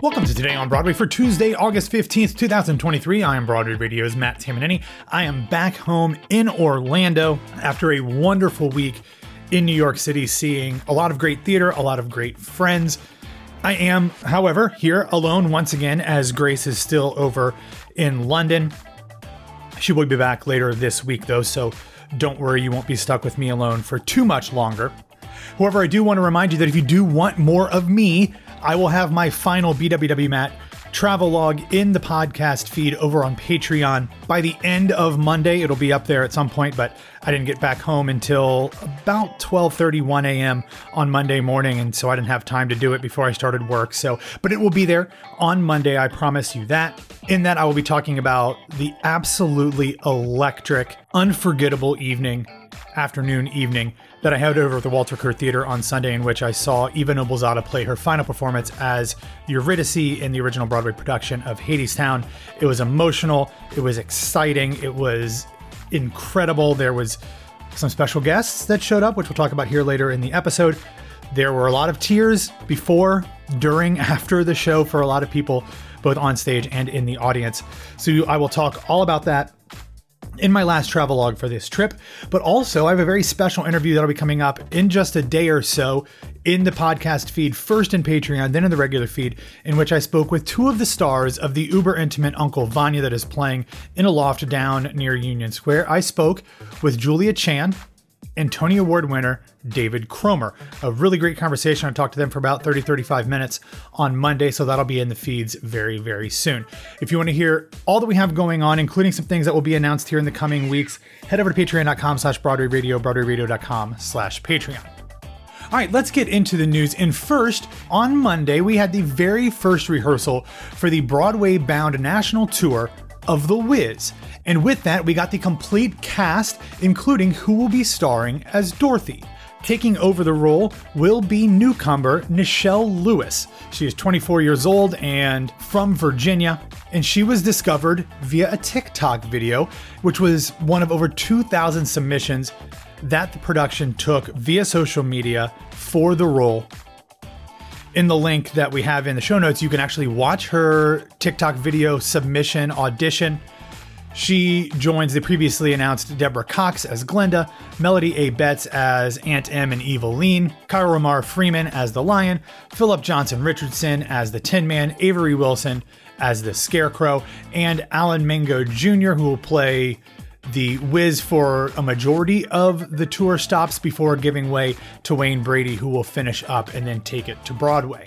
Welcome to Today on Broadway for Tuesday, August 15th, 2023. I am Broadway Radio's Matt Tamanini. I am back home in Orlando after a wonderful week in New York City, seeing a lot of great theater, a lot of great friends. I am, however, here alone once again, as Grace is still over in London. She will be back later this week, though, so don't worry, you won't be stuck with me alone for too much longer. However, I do want to remind you that if you do want more of me, I will have my final BWW Matt travelogue in the podcast feed over on Patreon by the end of Monday. It'll be up there at some point, but I didn't get back home until about 12:31 a.m. on Monday morning, and so I didn't have time to do it before I started work. But it will be there on Monday, I promise you that. In that, I will be talking about the absolutely electric, unforgettable evening that I had over at the Walter Kerr Theater on Sunday, in which I saw Eva Noblezada play her final performance as Eurydice in the original Broadway production of Hadestown. It was emotional, it was exciting, it was incredible. There was some special guests that showed up, which we'll talk about here later in the episode. There were a lot of tears before, during, after the show for a lot of people, both on stage and in the audience. So I will talk all about that in my last travelogue for this trip, but also I have a very special interview that'll be coming up in just a day or so in the podcast feed, first in Patreon, then in the regular feed, in which I spoke with two of the stars of the uber intimate Uncle Vanya that is playing in a loft down near Union Square. I spoke with Julia Chan and Tony Award winner David Cromer. A really great conversation. I talked to them for about 30-35 minutes on Monday, so that'll be in the feeds very, very soon. If you want to hear all that we have going on, including some things that will be announced here in the coming weeks, head over to patreon.com/BroadwayRadio, BroadwayRadio.com/Patreon. All right, let's get into the news. And first, on Monday, we had the very first rehearsal for the Broadway-bound national tour of The Wiz. And with that, we got the complete cast, including who will be starring as Dorothy. Taking over the role will be newcomer Nichelle Lewis. She is 24 years old and from Virginia, and she was discovered via a TikTok video, which was one of over 2,000 submissions that the production took via social media for the role. In the link that we have in the show notes, you can actually watch her TikTok video submission audition. She joins the previously announced Deborah Cox as Glinda, Melody A. Betts as Aunt Em and Eveline, Kyle Ramar Freeman as the Lion, Philip Johnson Richardson as the Tin Man, Avery Wilson as the Scarecrow, and Alan Mingo Jr., who will play the Wiz for a majority of the tour stops before giving way to Wayne Brady, who will finish up and then take it to Broadway.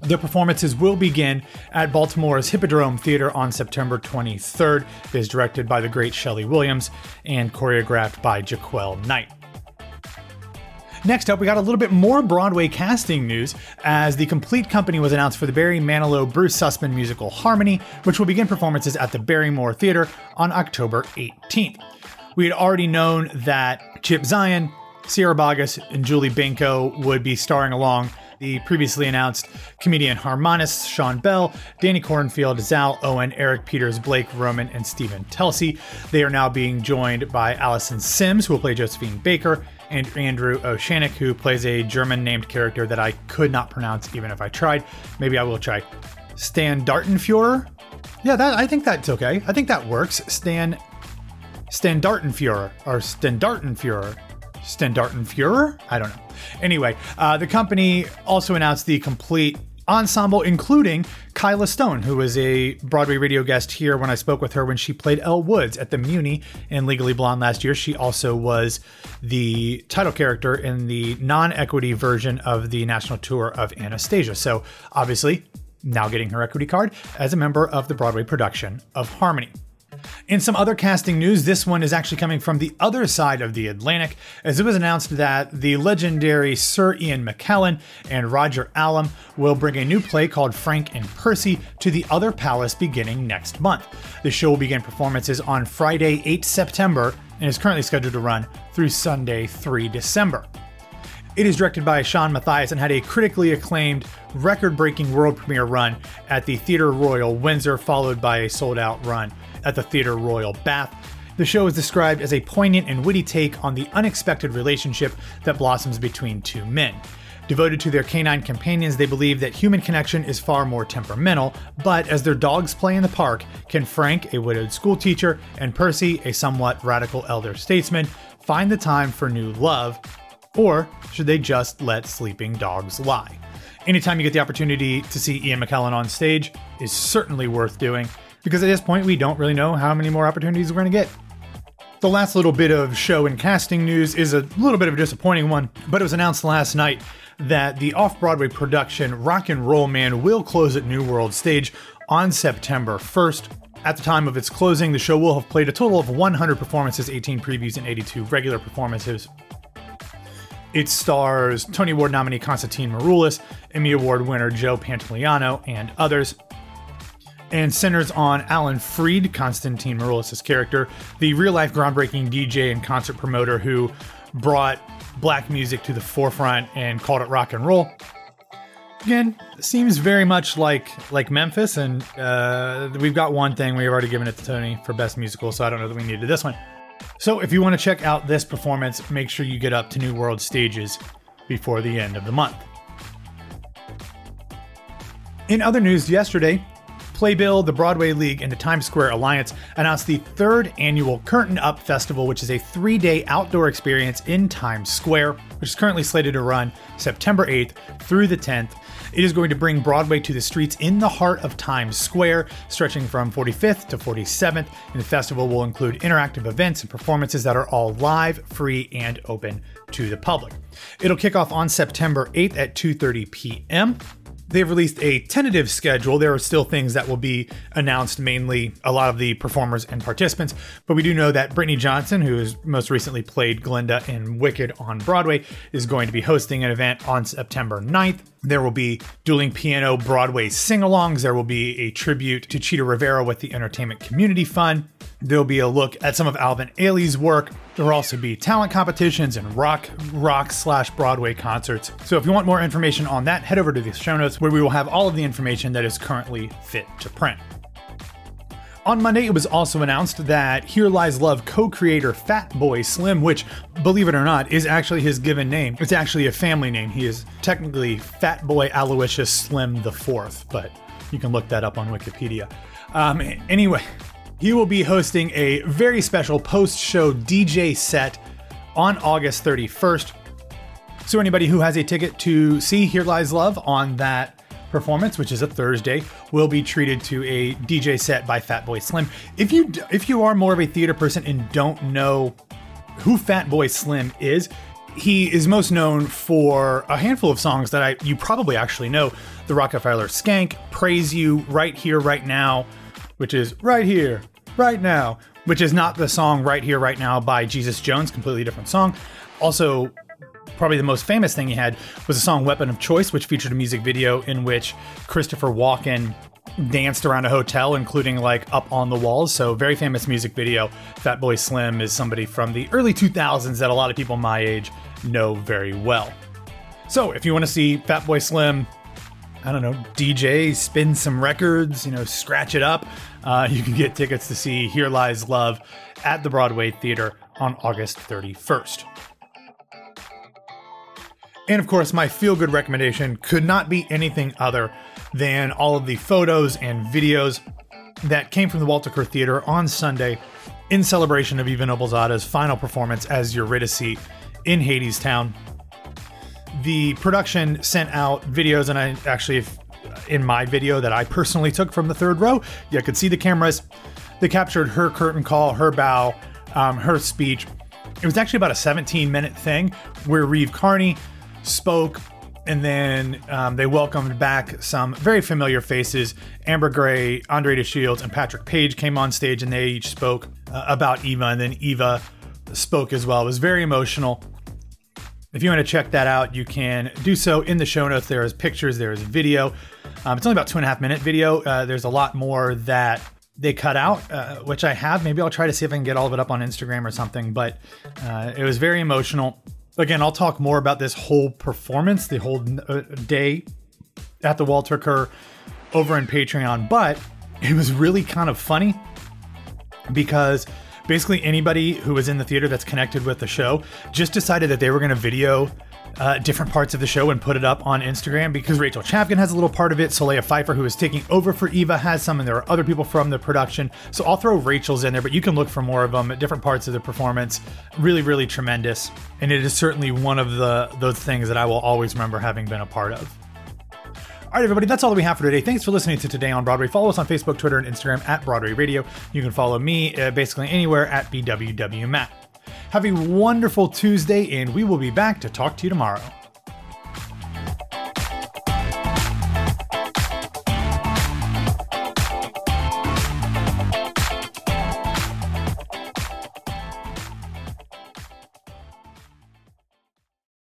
The performances will begin at Baltimore's Hippodrome Theater on September 23rd. It is directed by the great Shelley Williams and choreographed by Jaquel Knight. Next up, we got a little bit more Broadway casting news as the complete company was announced for the Barry Manilow Bruce Sussman musical Harmony, which will begin performances at the Barrymore Theater on October 18th. We had already known that Chip Zion, Sierra Boggess, and Julie Benko would be starring along the previously announced comedian harmonists Sean Bell, Danny Cornfield, Zal Owen, Eric Peters, Blake Roman, and Stephen Telsey. They are now being joined by Allison Sims, who will play Josephine Baker, and Andrew O'Shanek, who plays a German-named character that I could not pronounce even if I tried. Maybe I will try. Stan Dartenfuhrer? Yeah, I think that's okay. I think that works. Stan Dartenfuhrer? I don't know. Anyway, the company also announced the complete ensemble, including Kyla Stone, who was a Broadway radio guest here when I spoke with her when she played Elle Woods at the Muni in Legally Blonde last year. She also was the title character in the non-equity version of the national tour of Anastasia. So obviously now getting her equity card as a member of the Broadway production of Harmony. In some other casting news, this one is actually coming from the other side of the Atlantic, as it was announced that the legendary Sir Ian McKellen and Roger Allam will bring a new play called Frank and Percy to the Other Palace beginning next month. The show will begin performances on Friday, 8 September, and is currently scheduled to run through Sunday, 3 December. It is directed by Sean Matthias and had a critically acclaimed, record-breaking world premiere run at the Theatre Royal Windsor, followed by a sold-out run at the Theatre Royal Bath. The show is described as a poignant and witty take on the unexpected relationship that blossoms between two men. Devoted to their canine companions, they believe that human connection is far more temperamental, but as their dogs play in the park, can Frank, a widowed schoolteacher, and Percy, a somewhat radical elder statesman, find the time for new love, or should they just let sleeping dogs lie? Anytime you get the opportunity to see Ian McKellen on stage is certainly worth doing, because at this point we don't really know how many more opportunities we're going to get. The last little bit of show and casting news is a little bit of a disappointing one, but it was announced last night that the off-Broadway production Rock and Roll Man will close at New World Stage on September 1st. At the time of its closing, the show will have played a total of 100 performances, 18 previews, and 82 regular performances. It stars Tony Award nominee Constantine Maroulis, Emmy Award winner Joe Pantoliano, and others, and centers on Alan Freed, Constantine Maroulis' character, the real-life groundbreaking DJ and concert promoter who brought black music to the forefront and called it rock and roll. Again, seems very much like Memphis, and we've got one thing. We've already given it to Tony for Best Musical, so I don't know that we needed this one. So if you want to check out this performance, make sure you get up to New World Stages before the end of the month. In other news, yesterday, Playbill, the Broadway League, and the Times Square Alliance announced the third annual Curtain Up Festival, which is a three-day outdoor experience in Times Square, which is currently slated to run September 8th through the 10th. It is going to bring Broadway to the streets in the heart of Times Square, stretching from 45th to 47th, and the festival will include interactive events and performances that are all live, free, and open to the public. It'll kick off on September 8th at 2:30 p.m. They've released a tentative schedule. There are still things that will be announced, mainly a lot of the performers and participants, but we do know that Brittany Johnson, who has most recently played Glinda in Wicked on Broadway, is going to be hosting an event on September 9th. There will be dueling piano Broadway sing-alongs. There will be a tribute to Chita Rivera with the Entertainment Community Fund. There'll be a look at some of Alvin Ailey's work. There will also be talent competitions and rock/Broadway concerts. So if you want more information on that, head over to the show notes where we will have all of the information that is currently fit to print. On Monday, it was also announced that Here Lies Love co-creator Fatboy Slim, which, believe it or not, is actually his given name. It's actually a family name. He is technically Fatboy Aloysius Slim IV, but you can look that up on Wikipedia. Anyway, he will be hosting a very special post-show DJ set on August 31st. So anybody who has a ticket to see Here Lies Love on that performance, which is a Thursday, will be treated to a DJ set by Fatboy Slim. If you are more of a theater person and don't know who Fatboy Slim is, he is most known for a handful of songs that you probably actually know: The Rockefeller Skank, Praise You, Right Here, Right Now, which is Right Here, Right Now, which is not the song Right Here, Right Now by Jesus Jones, completely different song. Also, probably the most famous thing he had was the song Weapon of Choice, which featured a music video in which Christopher Walken danced around a hotel, including up on the walls. So very famous music video. Fatboy Slim is somebody from the early 2000s that a lot of people my age know very well. So if you want to see Fatboy Slim, DJ, spin some records, scratch it up, you can get tickets to see Here Lies Love at the Broadway Theater on August 31st. And of course, my feel-good recommendation could not be anything other than all of the photos and videos that came from the Walter Kerr Theater on Sunday in celebration of Eva Noblezada's final performance as Eurydice in Hadestown. The production sent out videos, and I actually, in my video that I personally took from the third row, you could see the cameras. They captured her curtain call, her bow, her speech. It was actually about a 17-minute thing where Reeve Carney spoke, and then they welcomed back some very familiar faces. Amber Gray, Andre DeShields, and Patrick Page came on stage, and they each spoke about Eva, and then Eva spoke as well. It was very emotional. If you want to check that out, you can do so in the show notes. There is pictures, there is video. It's only about 2.5 minute video. There's a lot more that they cut out, which I have. Maybe I'll try to see if I can get all of it up on Instagram or something, but it was very emotional. Again, I'll talk more about this whole performance, the whole day at the Walter Kerr over in Patreon, but it was really kind of funny because basically anybody who was in the theater that's connected with the show just decided that they were going to video different parts of the show and put it up on Instagram, because Rachel Chapkin has a little part of it. Soleil Pfeiffer, who is taking over for Eva, has some, and there are other people from the production. So I'll throw Rachel's in there, but you can look for more of them at different parts of the performance. Really, really tremendous. And it is certainly one of those things that I will always remember having been a part of. All right, everybody, that's all that we have for today. Thanks for listening to Today on Broadway. Follow us on Facebook, Twitter, and Instagram at Broadway Radio. You can follow me basically anywhere at BWWMatt. Have a wonderful Tuesday, and we will be back to talk to you tomorrow.